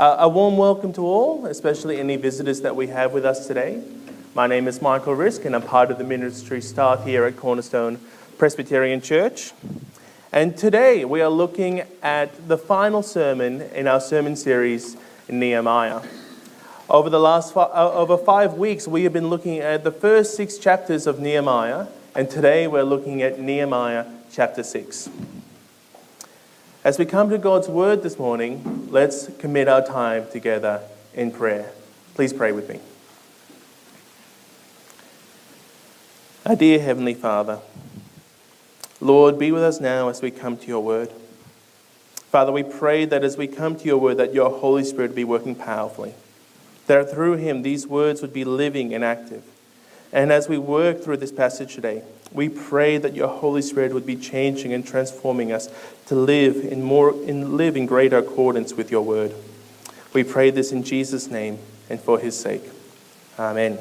A warm welcome to all, especially any visitors that we have with us today. My name is Michael Risk and I'm part of the ministry staff here at Cornerstone Presbyterian Church. And today we are looking at the final sermon in our sermon series in Nehemiah. Over the last over 5 weeks we have been looking at the first 6 chapters of Nehemiah, and today we're looking at Nehemiah chapter 6. As we come to God's word this morning, let's commit our time together in prayer. Please pray with me. Our dear Heavenly Father, Lord, be with us now as we come to your word. Father, we pray that as we come to your word, that your Holy Spirit be working powerfully, that through him these words would be living and active. And as we work through this passage today, we pray that your Holy Spirit would be changing and transforming us to live in greater accordance with your word. We pray this in Jesus' name and for his sake. Amen.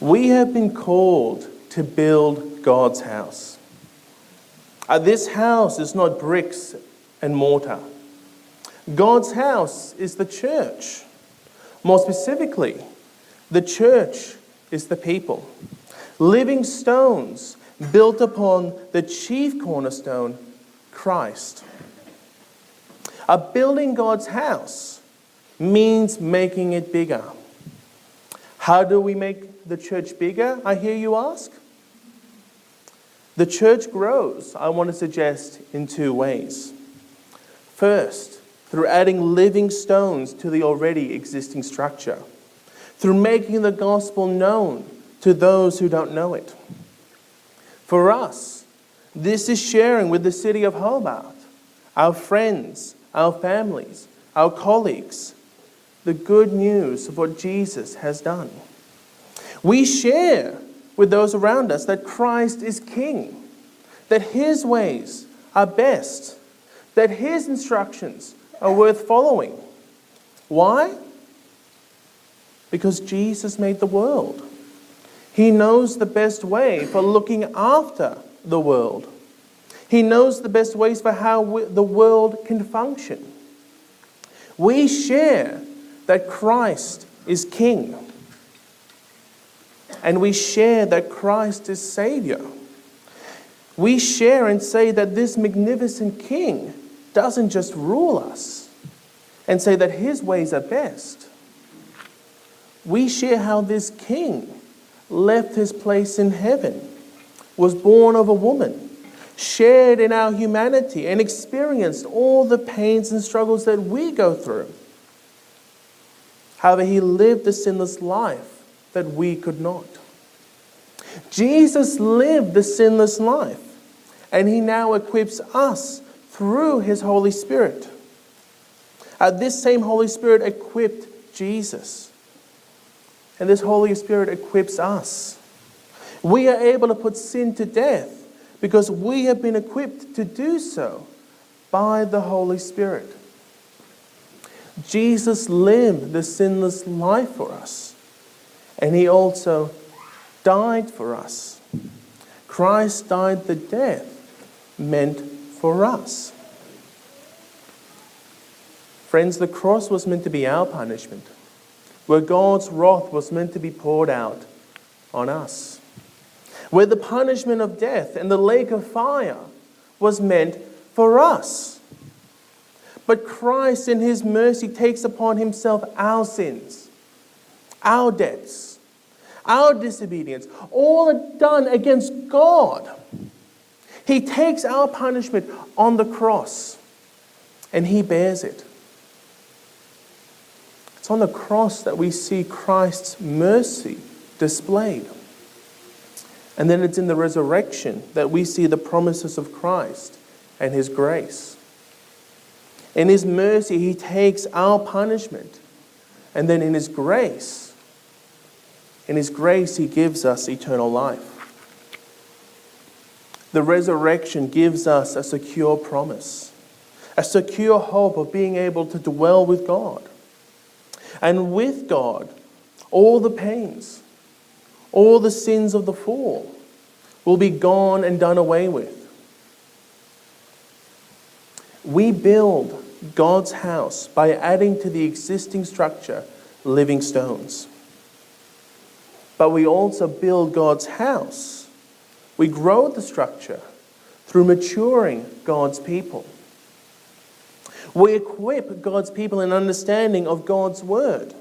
We have been called to build God's house. This house is not bricks and mortar. God's house is the church. More specifically, the church is the people, living stones built upon the chief cornerstone, Christ. Building God's house means making it bigger. How do we make the church bigger, I hear you ask? The church grows, I want to suggest, in 2 ways. First, through adding living stones to the already existing structure, through making the gospel known to those who don't know it. For us, this is sharing with the city of Hobart, our friends, our families, our colleagues, the good news of what Jesus has done. We share with those around us that Christ is King, that his ways are best, that his instructions are worth following. Why? Because Jesus made the world. He knows the best way for looking after the world. He knows the best ways for how the world can function. We share that Christ is King. And we share that Christ is Savior. We share and say that this magnificent King doesn't just rule us and say that his ways are best. We share how this King left his place in heaven, was born of a woman, shared in our humanity, and experienced all the pains and struggles that we go through. However, he lived a sinless life that we could not. Jesus lived the sinless life, and he now equips us through his Holy Spirit. This same Holy Spirit equipped Jesus. And this Holy Spirit equips us. We are able to put sin to death because we have been equipped to do so by the Holy Spirit. Jesus lived the sinless life for us, and he also died for us. Christ died the death meant for us. Friends, the cross was meant to be our punishment, where God's wrath was meant to be poured out on us, where the punishment of death and the lake of fire was meant for us. But Christ in his mercy takes upon himself our sins, our debts, our disobedience, all done against God. He takes our punishment on the cross and he bears it. It's on the cross that we see Christ's mercy displayed. And then it's in the resurrection that we see the promises of Christ and his grace. In his mercy, he takes our punishment. And then in his grace, he gives us eternal life. The resurrection gives us a secure promise, a secure hope of being able to dwell with God. And with God, all the pains, all the sins of the fall will be gone and done away with. We build God's house by adding to the existing structure living stones. But we also build God's house. We grow the structure through maturing God's people. We equip God's people in understanding of God's word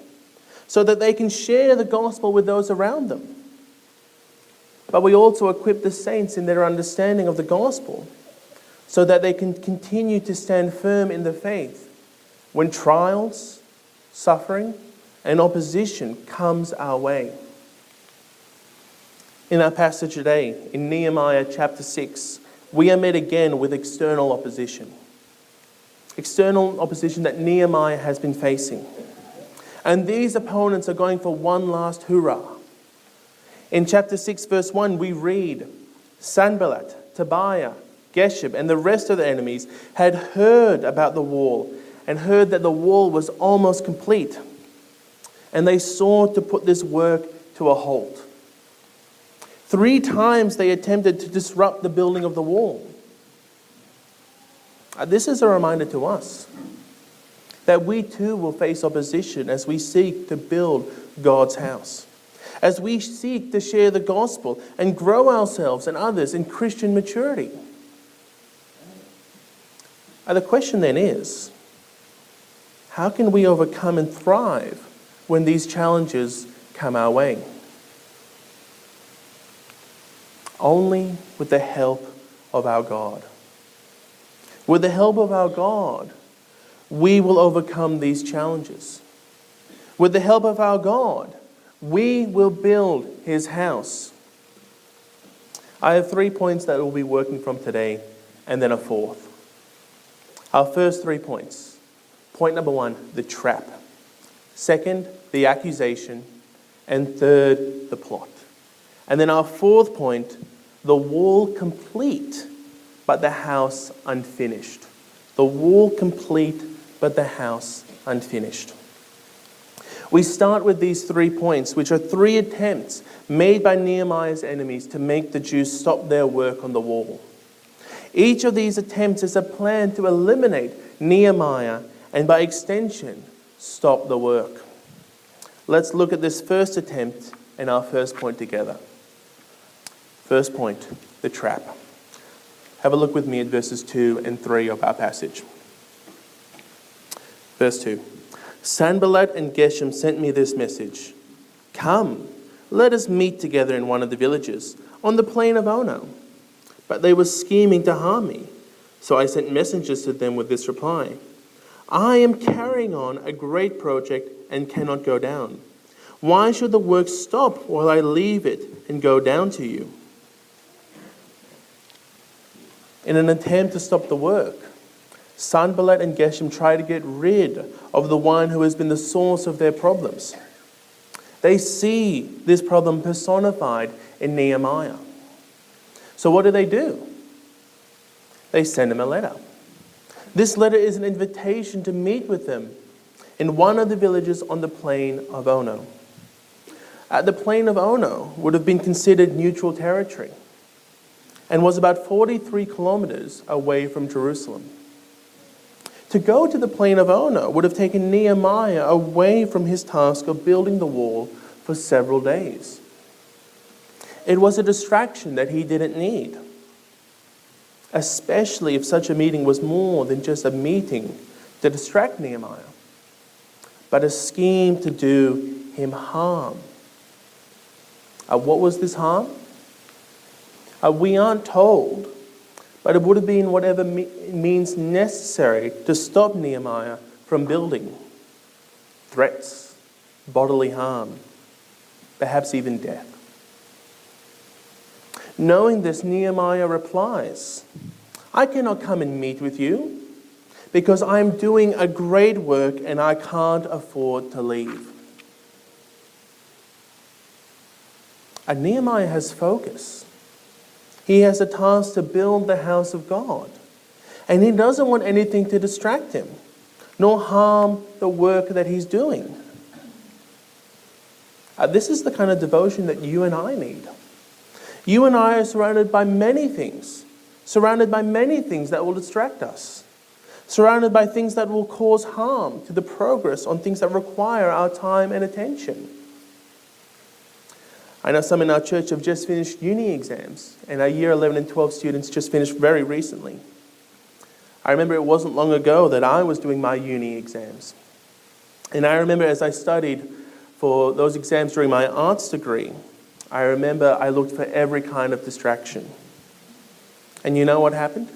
so that they can share the gospel with those around them. But we also equip the saints in their understanding of the gospel so that they can continue to stand firm in the faith when trials, suffering, and opposition comes our way. In our passage today, in Nehemiah chapter 6, we are met again with external opposition. External opposition that Nehemiah has been facing. And these opponents are going for one last hurrah. In chapter 6, verse 1, we read, Sanballat, Tobiah, Geshem, and the rest of the enemies had heard about the wall and heard that the wall was almost complete. And they sought to put this work to a halt. 3 times they attempted to disrupt the building of the wall. This is a reminder to us that we too will face opposition as we seek to build God's house, as we seek to share the gospel and grow ourselves and others in Christian maturity. The question then is, how can we overcome and thrive when these challenges come our way? Only with the help of our God. With the help of our God, we will overcome these challenges. With the help of our God, we will build His house. I have 3 points that we'll be working from today, and then a 4th. Our first 3 points. Point number 1, the trap. 2nd, the accusation. And 3rd, the plot. And then our 4th point, the wall complete, but the house unfinished. The wall complete, but the house unfinished. We start with these 3 points, which are 3 attempts made by Nehemiah's enemies to make the Jews stop their work on the wall. Each of these attempts is a plan to eliminate Nehemiah and, by extension, stop the work. Let's look at this first attempt and our first point together. First point, the trap. Have a look with me at verses 2 and 3 of our passage. Verse 2. Sanballat and Geshem sent me this message. Come, let us meet together in one of the villages, on the plain of Ono. But they were scheming to harm me, so I sent messengers to them with this reply. I am carrying on a great project and cannot go down. Why should the work stop while I leave it and go down to you? In an attempt to stop the work, Sanballat and Geshem try to get rid of the one who has been the source of their problems. They see this problem personified in Nehemiah. So what do? They send him a letter. This letter is an invitation to meet with them in one of the villages on the plain of Ono. The plain of Ono would have been considered neutral territory and was about 43 kilometers away from Jerusalem. To go to the plain of Ono would have taken Nehemiah away from his task of building the wall for several days. It was a distraction that he didn't need, especially if such a meeting was more than just a meeting to distract Nehemiah, but a scheme to do him harm. What was this harm? We aren't told, but it would have been whatever means necessary to stop Nehemiah from building. Threats, bodily harm, perhaps even death. Knowing this, Nehemiah replies, I cannot come and meet with you because I'm doing a great work and I can't afford to leave. And Nehemiah has focus. He has a task to build the house of God. And he doesn't want anything to distract him, nor harm the work that he's doing. This is the kind of devotion that you and I need. You and I are surrounded by many things that will distract us. surrounded by things that will cause harm to the progress on things that require our time and attention. I know some in our church have just finished uni exams, and our year 11 and 12 students just finished very recently. I remember it wasn't long ago that I was doing my uni exams. And I remember as I studied for those exams during my arts degree, I remember I looked for every kind of distraction. And you know what happened?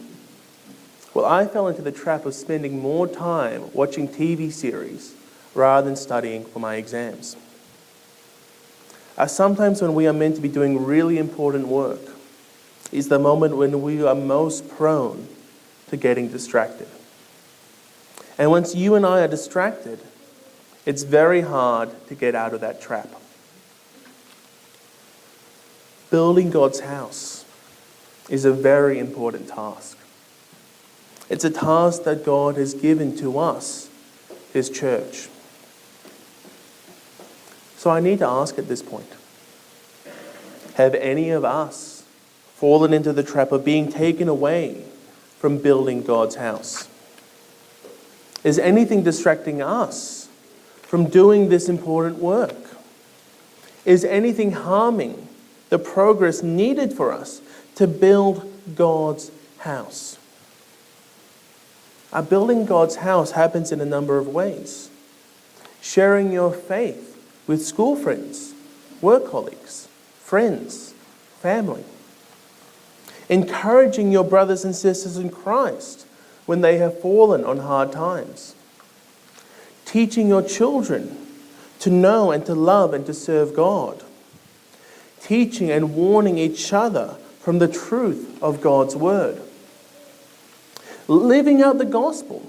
Well, I fell into the trap of spending more time watching TV series rather than studying for my exams. Sometimes when we are meant to be doing really important work is the moment when we are most prone to getting distracted. And once you and I are distracted, it's very hard to get out of that trap. Building God's house is a very important task. It's a task that God has given to us, His church. So I need to ask at this point, have any of us fallen into the trap of being taken away from building God's house? Is anything distracting us from doing this important work? Is anything harming the progress needed for us to build God's house? Our building God's house happens in a number of ways. Sharing your faith with school friends, work colleagues, friends, family. Encouraging your brothers and sisters in Christ when they have fallen on hard times. Teaching your children to know and to love and to serve God. Teaching and warning each other from the truth of God's word. Living out the gospel,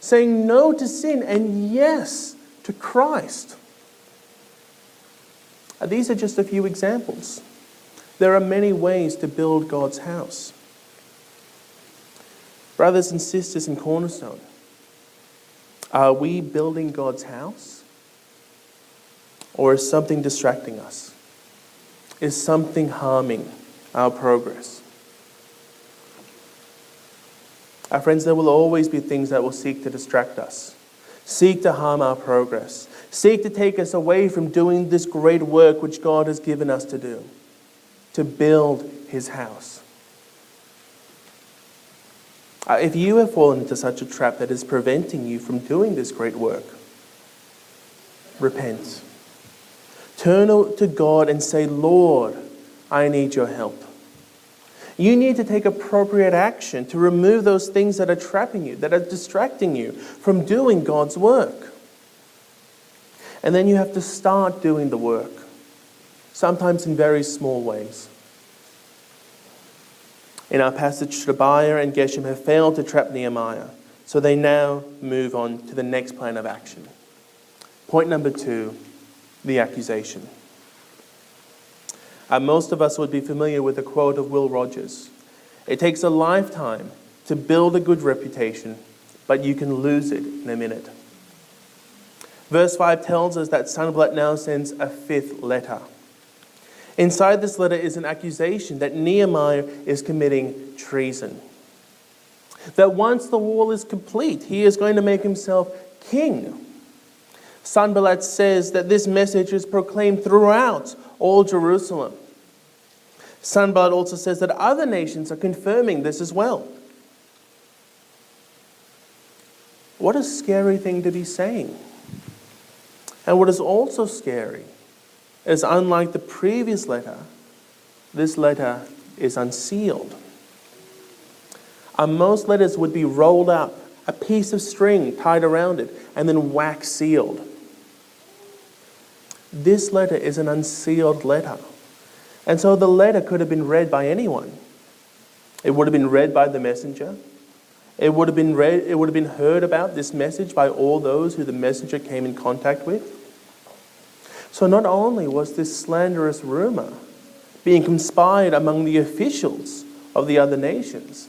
saying no to sin and yes to Christ. These are just a few examples. There are many ways to build God's house. Brothers and sisters in Cornerstone, are we building God's house? Or is something distracting us? Is something harming our progress? Our friends, there will always be things that will seek to distract us, seek to harm our progress, seek to take us away from doing this great work which God has given us to do, to build His house. If you have fallen into such a trap that is preventing you from doing this great work, repent. Turn to God and say, Lord, I need your help. You need to take appropriate action to remove those things that are trapping you, that are distracting you from doing God's work. And then you have to start doing the work, sometimes in very small ways. In our passage, Tobiah and Geshem have failed to trap Nehemiah, so they now move on to the next plan of action. Point number 2, the accusation. Most of us would be familiar with the quote of Will Rogers. It takes a lifetime to build a good reputation, but you can lose it in a minute. Verse 5 tells us that Sanballat now sends a 5th letter. Inside this letter is an accusation that Nehemiah is committing treason. That once the wall is complete, he is going to make himself king. Sanballat says that this message is proclaimed throughout all Jerusalem. Sanballat also says that other nations are confirming this as well. What a scary thing to be saying. And what is also scary is, unlike the previous letter, this letter is unsealed. Most letters would be rolled up, a piece of string tied around it, and then wax sealed. This letter is an unsealed letter. And so the letter could have been read by anyone. It would have been read by the messenger. It would have been read, it would have been heard about this message by all those who the messenger came in contact with. So not only was this slanderous rumor being conspired among the officials of the other nations,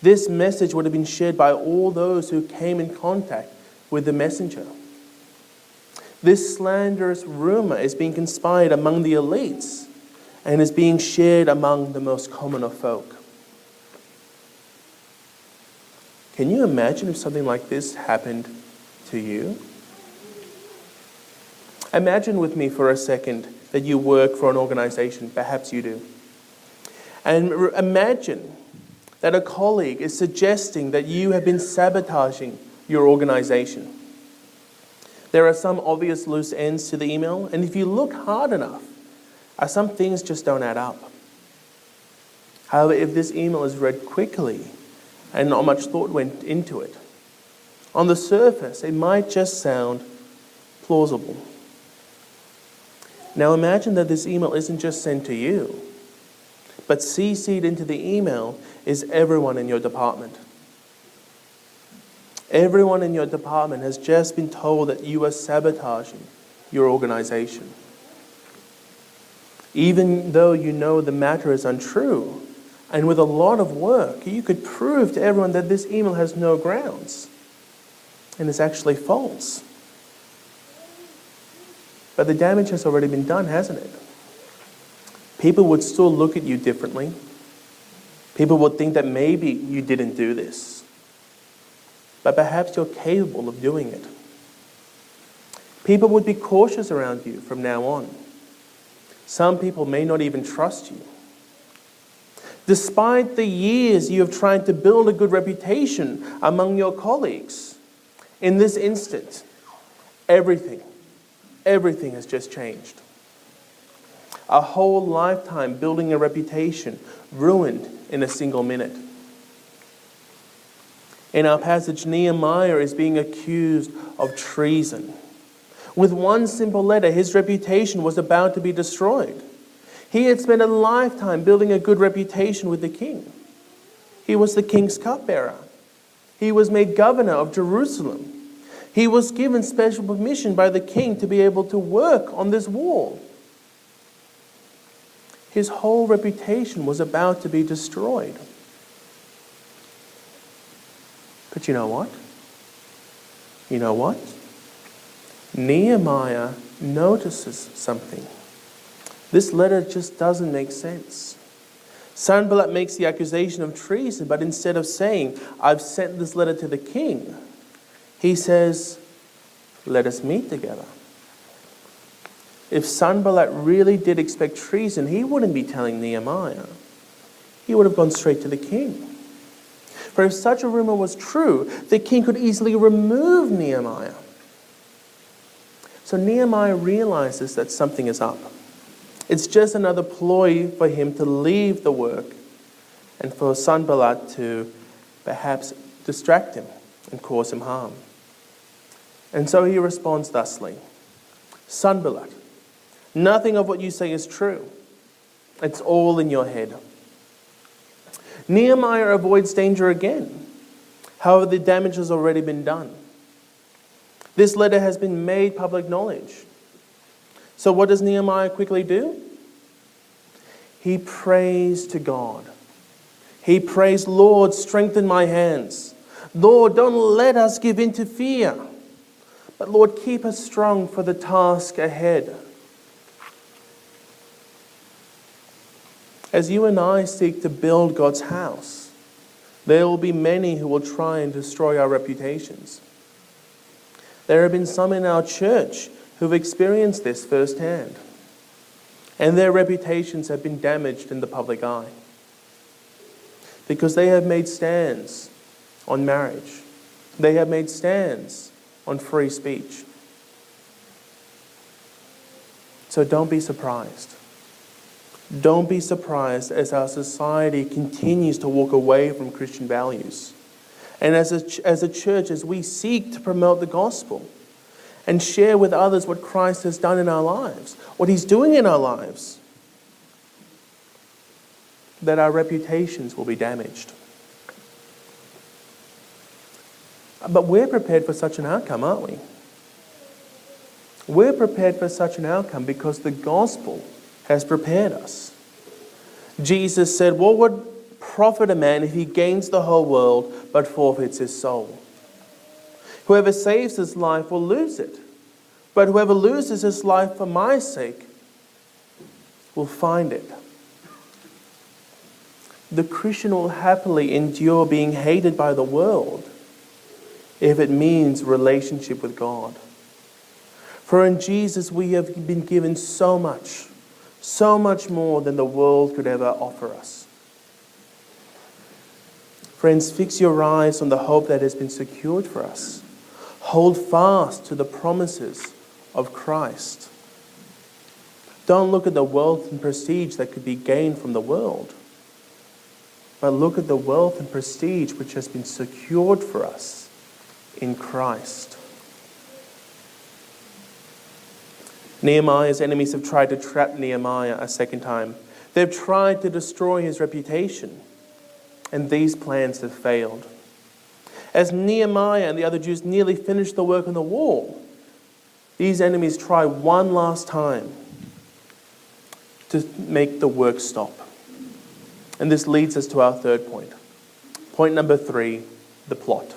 this message would have been shared by all those who came in contact with the messenger. This slanderous rumor is being conspired among the elites and is being shared among the most common of folk. Can you imagine if something like this happened to you? Imagine with me for a second that you work for an organization, perhaps you do. And imagine that a colleague is suggesting that you have been sabotaging your organization. There are some obvious loose ends to the email, and if you look hard enough, some things just don't add up. However, if this email is read quickly and not much thought went into it, on the surface, it might just sound plausible. Now imagine that this email isn't just sent to you, but CC'd into the email is everyone in your department. Everyone in your department has just been told that you are sabotaging your organization. Even though you know the matter is untrue, and with a lot of work, you could prove to everyone that this email has no grounds, and it's actually false. But the damage has already been done, hasn't it? People would still look at you differently. People would think that maybe you didn't do this, but perhaps you're capable of doing it. People would be cautious around you from now on. Some people may not even trust you. Despite the years you have tried to build a good reputation among your colleagues, in this instant, everything has just changed. A whole lifetime building a reputation ruined in a single minute. In our passage, Nehemiah is being accused of treason. With one simple letter, his reputation was about to be destroyed. He had spent a lifetime building a good reputation with the king. He was the king's cupbearer. He was made governor of Jerusalem. He was given special permission by the king to be able to work on this wall. His whole reputation was about to be destroyed. But you know what? Nehemiah notices something. This letter just doesn't make sense. Sanballat makes the accusation of treason, but instead of saying, "I've sent this letter to the king," he says, "Let us meet together." If Sanballat really did expect treason, he wouldn't be telling Nehemiah. He would have gone straight to the king. For if such a rumor was true, the king could easily remove Nehemiah. So Nehemiah realizes that something is up. It's just another ploy for him to leave the work and for Sanballat to perhaps distract him and cause him harm. And so he responds thusly, "Sanballat, nothing of what you say is true. It's all in your head." Nehemiah avoids danger again. However, the damage has already been done. This letter has been made public knowledge. So what does Nehemiah quickly do? He prays to God. He prays, "Lord, strengthen my hands. Lord, don't let us give in to fear. But Lord, keep us strong for the task ahead." As you and I seek to build God's house, there will be many who will try and destroy our reputations. There have been some in our church who've experienced this firsthand, and their reputations have been damaged in the public eye because they have made stands on marriage. They have made stands on free speech. So don't be surprised. Don't be surprised as our society continues to walk away from Christian values. And as a church, as we seek to promote the gospel and share with others what Christ has done in our lives, what he's doing in our lives, that our reputations will be damaged. But we're prepared for such an outcome, aren't we? We're prepared for such an outcome because the gospel has prepared us. Jesus said, "What would profit a man if he gains the whole world but forfeits his soul? Whoever saves his life will lose it, but whoever loses his life for my sake will find it." The Christian will happily endure being hated by the world if it means relationship with God. For in Jesus we have been given so much more than the world could ever offer us. Friends, fix your eyes on the hope that has been secured for us. Hold fast to the promises of Christ. Don't look at the wealth and prestige that could be gained from the world, but look at the wealth and prestige which has been secured for us in Christ. Nehemiah's enemies have tried to trap Nehemiah a second time. They've tried to destroy his reputation, and these plans have failed. As Nehemiah and the other Jews nearly finished the work on the wall, these enemies try one last time to make the work stop. And this leads us to our third point. Point number 3, the plot.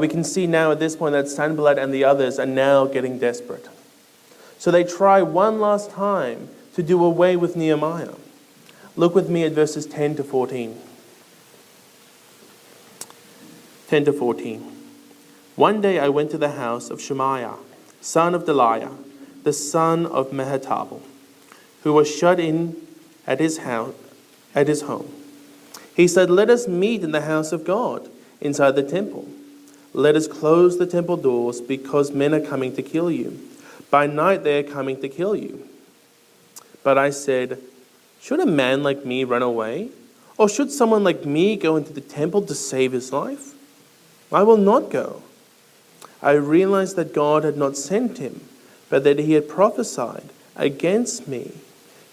We can see now at this point that Sanballat and the others are now getting desperate. So they try one last time to do away with Nehemiah. Look with me at verses 10 to 14. 10 to 14. One day I went to the house of Shemaiah, son of Deliah, the son of Mehetabel, who was shut in at his house, at his home. He said, "Let us meet in the house of God, inside the temple. Let us close the temple doors, because men are coming to kill you. By night they are coming to kill you." But I said, "Should a man like me run away? Or should someone like me go into the temple to save his life? I will not go." I realized that God had not sent him, but that he had prophesied against me,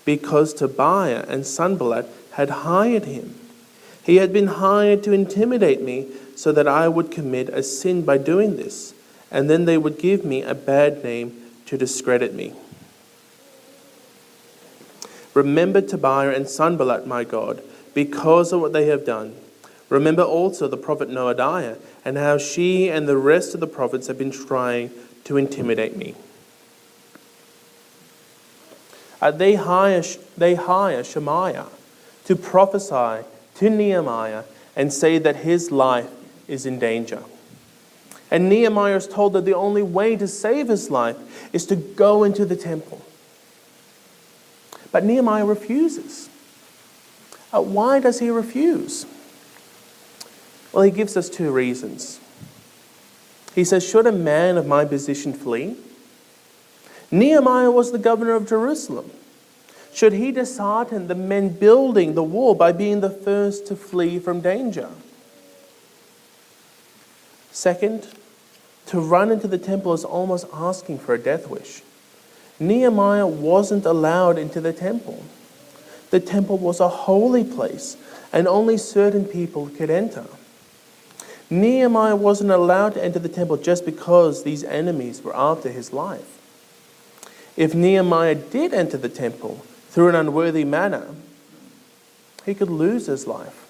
because Tobiah and Sanballat had hired him. He had been hired to intimidate me so that I would commit a sin by doing this, and then they would give me a bad name to discredit me. Remember Tobiah and Sanballat, my God, because of what they have done. Remember also the prophet Noadiah, and how she and the rest of the prophets have been trying to intimidate me. They hire Shemaiah to prophesy to Nehemiah and say that his life is in danger. And Nehemiah is told that the only way to save his life is to go into the temple. But Nehemiah refuses. Why does he refuse? Well, he gives us 2 reasons. He says, "Should a man of my position flee? Nehemiah was the governor of Jerusalem. Should he dishearten the men building the wall by being the first to flee from danger? Second, to run into the temple is almost asking for a death wish. Nehemiah wasn't allowed into the temple. The temple was a holy place, and only certain people could enter. Nehemiah wasn't allowed to enter the temple just because these enemies were after his life. If Nehemiah did enter the temple through an unworthy manner, he could lose his life."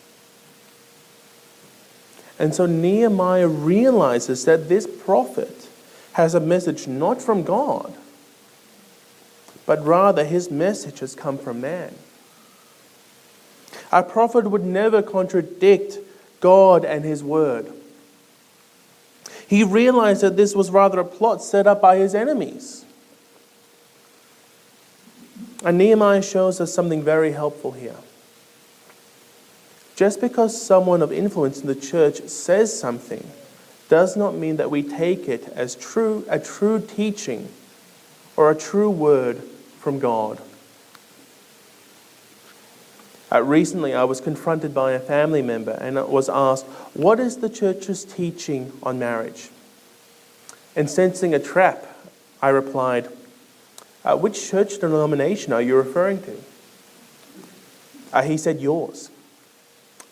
And so Nehemiah realizes that this prophet has a message not from God, but rather his message has come from man. A prophet would never contradict God and his word. He realized that this was rather a plot set up by his enemies. And Nehemiah shows us something very helpful here. Just because someone of influence in the church says something does not mean that we take it as true, a true teaching or a true word from God. Recently, I was confronted by a family member and was asked, "What is the church's teaching on marriage?" And sensing a trap, I replied, "Which church denomination are you referring to?" He said, "Yours."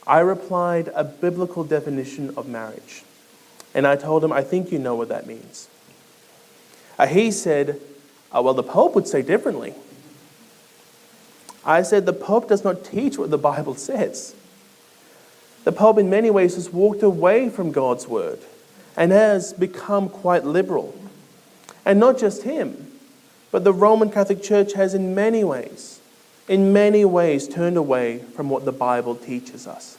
I replied, "A biblical definition of marriage." And I told him, "I think you know what that means." He said, "Well, the Pope would say differently." I said, "The Pope does not teach what the Bible says. The Pope in many ways has walked away from God's word and has become quite liberal. And not just him, but the Roman Catholic Church has in many ways turned away from what the Bible teaches us."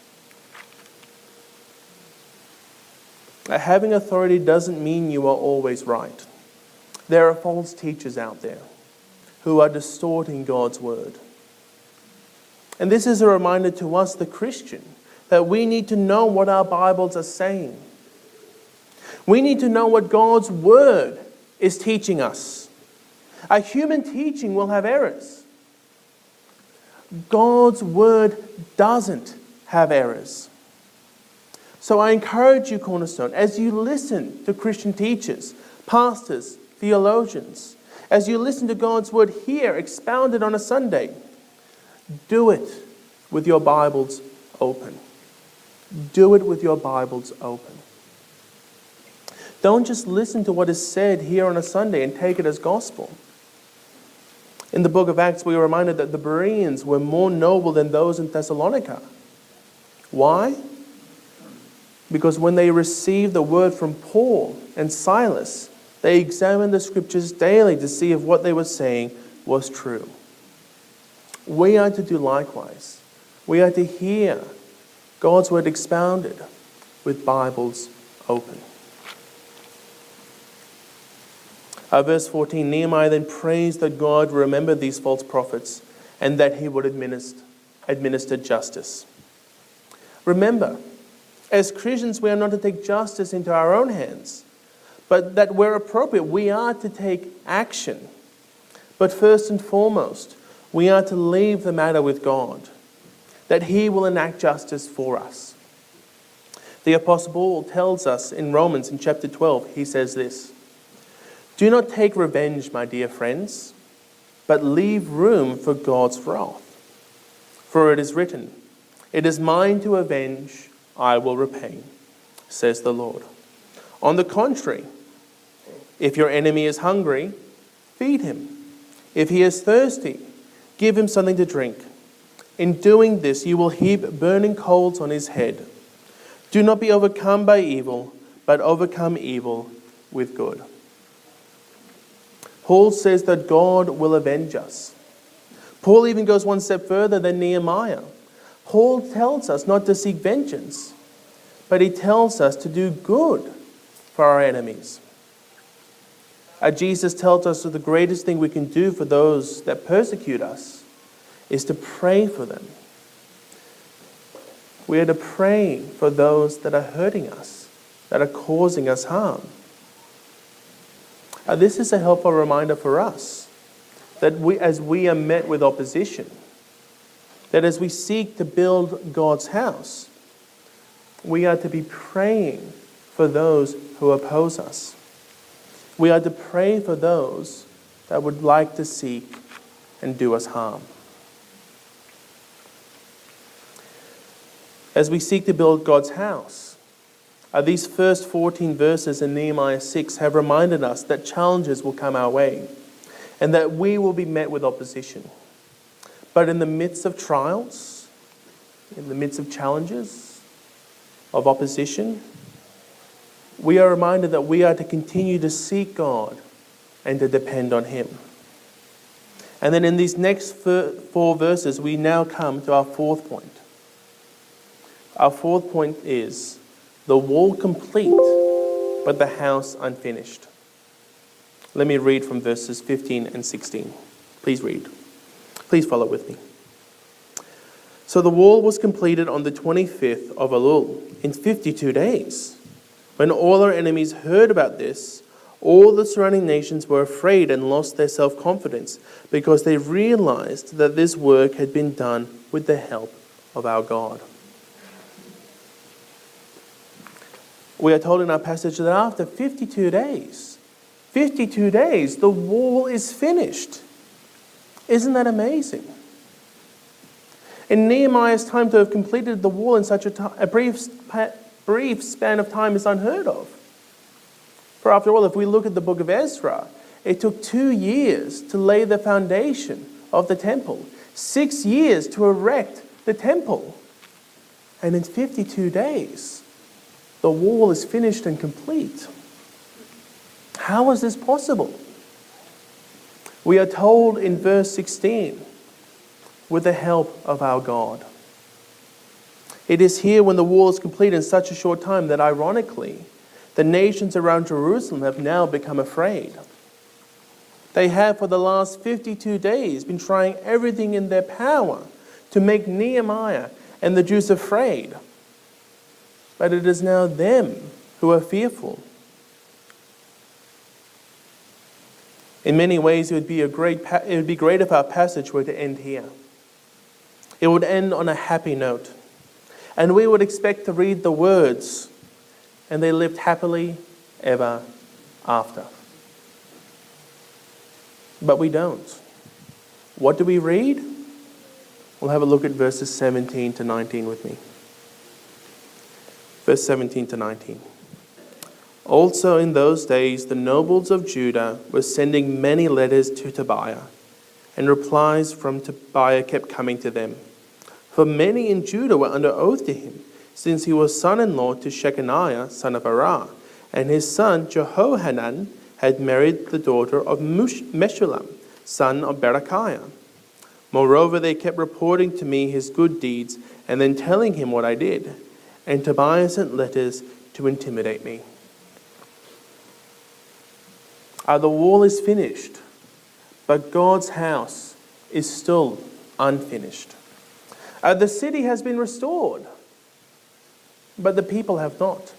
Having authority doesn't mean you are always right. There are false teachers out there who are distorting God's word. And this is a reminder to us, the Christian, that we need to know what our Bibles are saying. We need to know what God's word is teaching us. A human teaching will have errors. God's word doesn't have errors. So I encourage you, Cornerstone, as you listen to Christian teachers, pastors, theologians, as you listen to God's word here expounded on a Sunday, do it with your Bibles open. Do it with your Bibles open. Don't just listen to what is said here on a Sunday and take it as gospel. In the book of Acts, we are reminded that the Bereans were more noble than those in Thessalonica. Why? Because when they received the word from Paul and Silas, they examined the scriptures daily to see if what they were saying was true. We are to do likewise. We are to hear God's word expounded with Bibles open. Verse 14, Nehemiah then prays that God remembered these false prophets and that he would administer justice. Remember, as Christians, we are not to take justice into our own hands, but that where appropriate, we are to take action. But first and foremost, we are to leave the matter with God, that he will enact justice for us. The Apostle Paul tells us in Romans, in chapter 12, he says this, "Do not take revenge, my dear friends, but leave room for God's wrath. For it is written, 'It is mine to avenge, I will repay,' says the Lord. On the contrary, if your enemy is hungry, feed him. If he is thirsty, give him something to drink. In doing this, you will heap burning coals on his head. Do not be overcome by evil, but overcome evil with good." Paul says that God will avenge us. Paul even goes one step further than Nehemiah. Paul tells us not to seek vengeance, but he tells us to do good for our enemies. Jesus tells us that the greatest thing we can do for those that persecute us is to pray for them. We are to pray for those that are hurting us, that are causing us harm. This is a helpful reminder for us that as we are met with opposition, that as we seek to build God's house, we are to be praying for those who oppose us. We are to pray for those that would like to seek and do us harm. As we seek to build God's house, these first 14 verses in Nehemiah 6 have reminded us that challenges will come our way and that we will be met with opposition. But in the midst of trials, in the midst of challenges, of opposition, we are reminded that we are to continue to seek God and to depend on him. And then in these next four verses, we now come to our fourth point. Our fourth point is the wall complete, but the house unfinished. Let me read from verses 15 and 16. Please read. Please follow with me. "So the wall was completed on the 25th of Elul, in 52 days. When all our enemies heard about this, all the surrounding nations were afraid and lost their self-confidence because they realized that this work had been done with the help of our God." We are told in our passage that after 52 days, the wall is finished. Isn't that amazing? In Nehemiah's time, to have completed the wall in such a brief span of time is unheard of. For after all, if we look at the book of Ezra, it took 2 years to lay the foundation of the temple, 6 years to erect the temple, and in 52 days... the wall is finished and complete. How is this possible? We are told in verse 16, with the help of our God. It is here, when the wall is complete in such a short time, that ironically, The nations around Jerusalem have now become afraid. They have for the last 52 days been trying everything in their power to make Nehemiah and the Jews afraid. But it is now them who are fearful. In many ways, it would be great if our passage were to end here. It would end on a happy note. And we would expect to read the words, and they lived happily ever after. But we don't. What do we read? We'll have a look at verses 17 to 19 with me. Verse 17 to 19. Also in those days the nobles of Judah were sending many letters to Tobiah, and replies from Tobiah kept coming to them. For many in Judah were under oath to him, since he was son-in-law to Shecaniah, son of Ara, and his son Jehohanan had married the daughter of Meshulam, son of Barakiah. Moreover, they kept reporting to me his good deeds and then telling him what I did. And Tobiah sent letters to intimidate me. The wall is finished, but God's house is still unfinished. The city has been restored, but the people have not.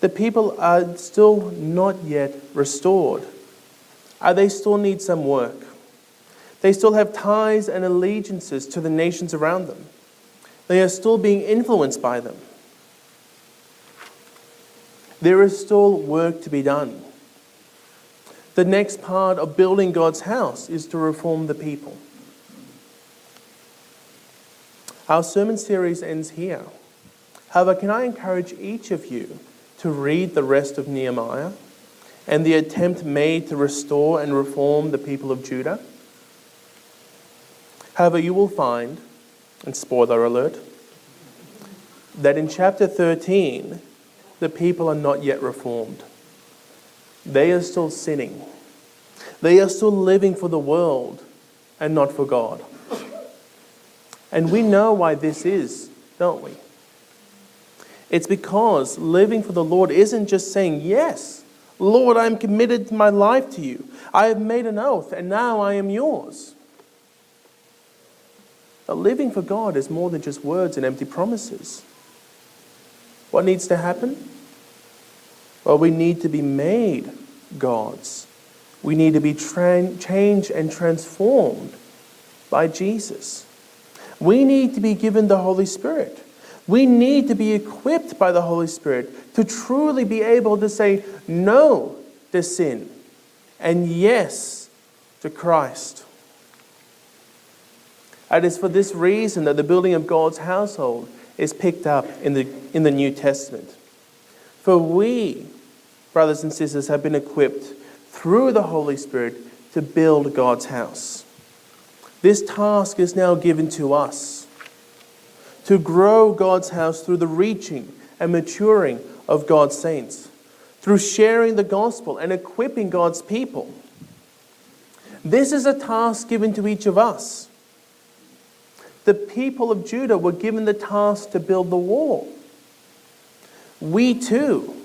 The people are still not yet restored. They still need some work. They still have ties and allegiances to the nations around them. They are still being influenced by them. There is still work to be done. The next part of building God's house is to reform the people. Our sermon series ends here. However, can I encourage each of you to read the rest of Nehemiah and the attempt made to restore and reform the people of Judah? However, you will find, and spoiler alert, that in chapter 13, the people are not yet reformed. They are still sinning. They are still living for the world and not for God. And we know why this is, don't we? It's because living for the Lord isn't just saying, yes, Lord, I'm committed my life to you. I have made an oath and now I am yours. But living for God is more than just words and empty promises. What needs to happen? Well, we need to be made gods. We need to be changed and transformed by Jesus. We need to be given the Holy Spirit. We need to be equipped by the Holy Spirit to truly be able to say no to sin and yes to Christ. It is for this reason that the building of God's household is picked up in the New Testament. For we, brothers and sisters, have been equipped through the Holy Spirit to build God's house. This task is now given to us, to grow God's house through the reaching and maturing of God's saints, through sharing the gospel and equipping God's people. This is a task given to each of us. The people of Judah were given the task to build the wall. We too,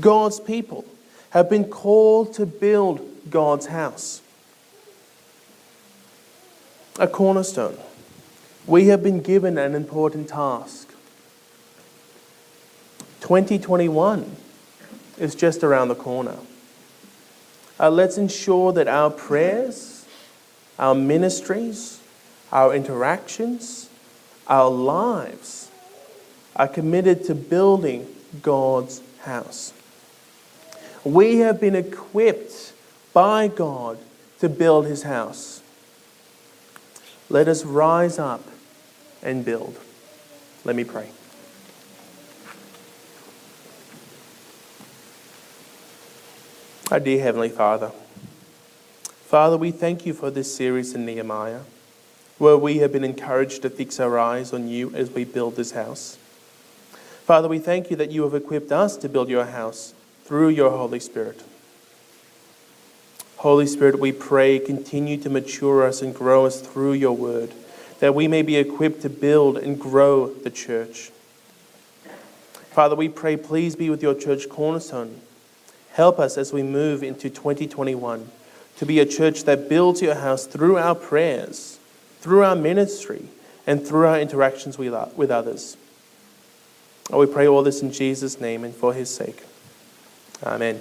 God's people, have been called to build God's house. A cornerstone. We have been given an important task. 2021 is just around the corner. Let's ensure that our prayers, our ministries, our interactions, our lives are committed to building God's house. We have been equipped by God to build His house. Let us rise up and build. Let me pray. Our dear Heavenly Father, we thank you for this series in Nehemiah, where we have been encouraged to fix our eyes on you as we build this house. Father, we thank you that you have equipped us to build your house through your Holy Spirit. Holy Spirit, we pray, continue to mature us and grow us through your word, that we may be equipped to build and grow the church. Father, we pray, please be with your church, Cornerstone. Help us as we move into 2021 to be a church that builds your house through our prayers, through our ministry, and through our interactions with others. Oh, we pray all this in Jesus' name and for his sake. Amen.